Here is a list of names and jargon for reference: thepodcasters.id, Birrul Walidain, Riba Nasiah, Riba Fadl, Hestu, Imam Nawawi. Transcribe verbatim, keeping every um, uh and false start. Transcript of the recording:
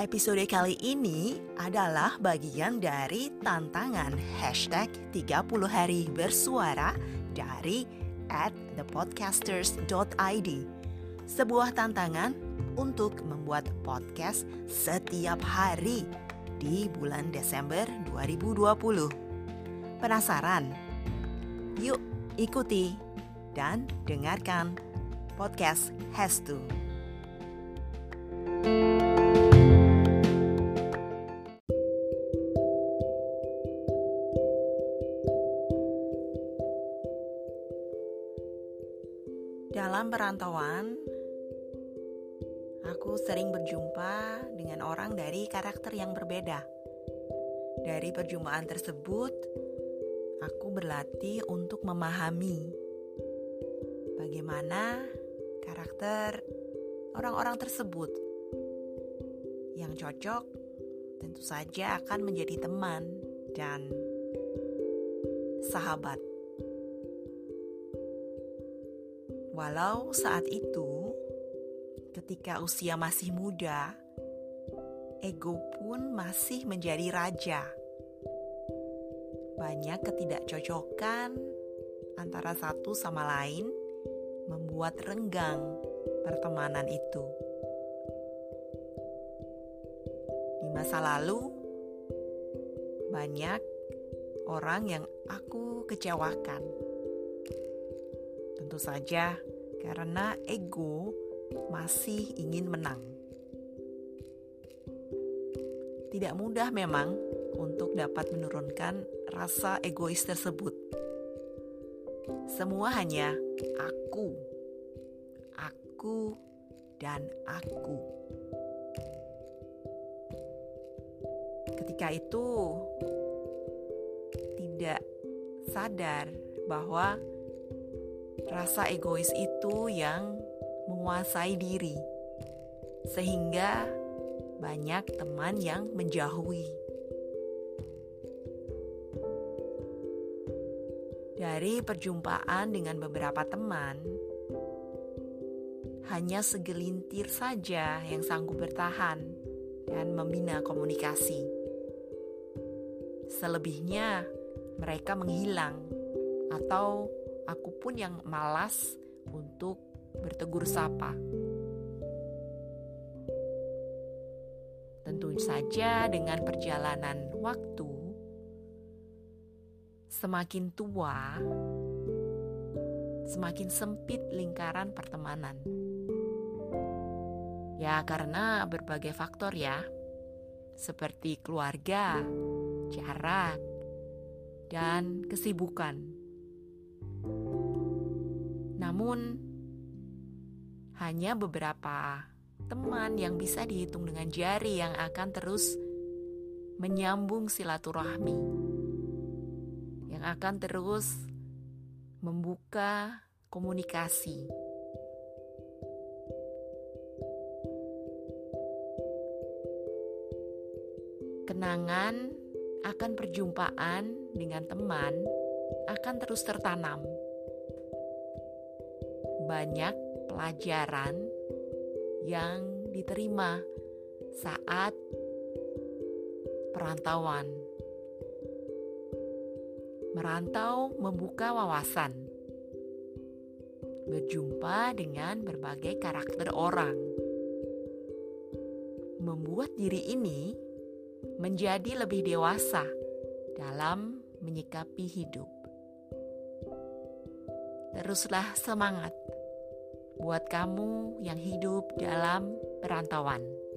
Episode kali ini adalah bagian dari tantangan hashtag tiga puluh hari bersuara dari at the podcasters dot i d. Sebuah tantangan untuk membuat podcast setiap hari di bulan Desember dua ribu dua puluh. Penasaran? Yuk ikuti dan dengarkan podcast Hestu. Dalam perantauan, aku sering berjumpa dengan orang dari karakter yang berbeda. Dari perjumpaan tersebut, aku berlatih untuk memahami bagaimana karakter orang-orang tersebut. Yang cocok tentu saja akan menjadi teman dan sahabat. Walau saat itu, ketika usia masih muda, ego pun masih menjadi raja. Banyak ketidakcocokan antara satu sama lain membuat renggang pertemanan itu. Di masa lalu, banyak orang yang aku kecewakan. Tentu saja karena ego masih ingin menang. Tidak mudah memang untuk dapat menurunkan rasa egois tersebut. Semua hanya aku, aku, dan aku. Ketika itu, tidak sadar bahwa rasa egois itu yang menguasai diri, sehingga banyak teman yang menjauhi. Dari perjumpaan dengan beberapa teman, hanya segelintir saja yang sanggup bertahan dan membina komunikasi. Selebihnya mereka menghilang, atau aku pun yang malas untuk bertegur sapa. Tentu saja dengan perjalanan waktu, semakin tua, semakin sempit lingkaran pertemanan. Ya, karena berbagai faktor ya, seperti keluarga, jarak, dan kesibukan. Namun hanya beberapa teman yang bisa dihitung dengan jari yang akan terus menyambung silaturahmi, yang akan terus membuka komunikasi. Kenangan akan perjumpaan dengan teman akan terus tertanam. Banyak pelajaran yang diterima saat perantauan. Merantau membuka wawasan, berjumpa dengan berbagai karakter orang, membuat diri ini menjadi lebih dewasa dalam menyikapi hidup. Teruslah semangat buat kamu yang hidup dalam perantauan.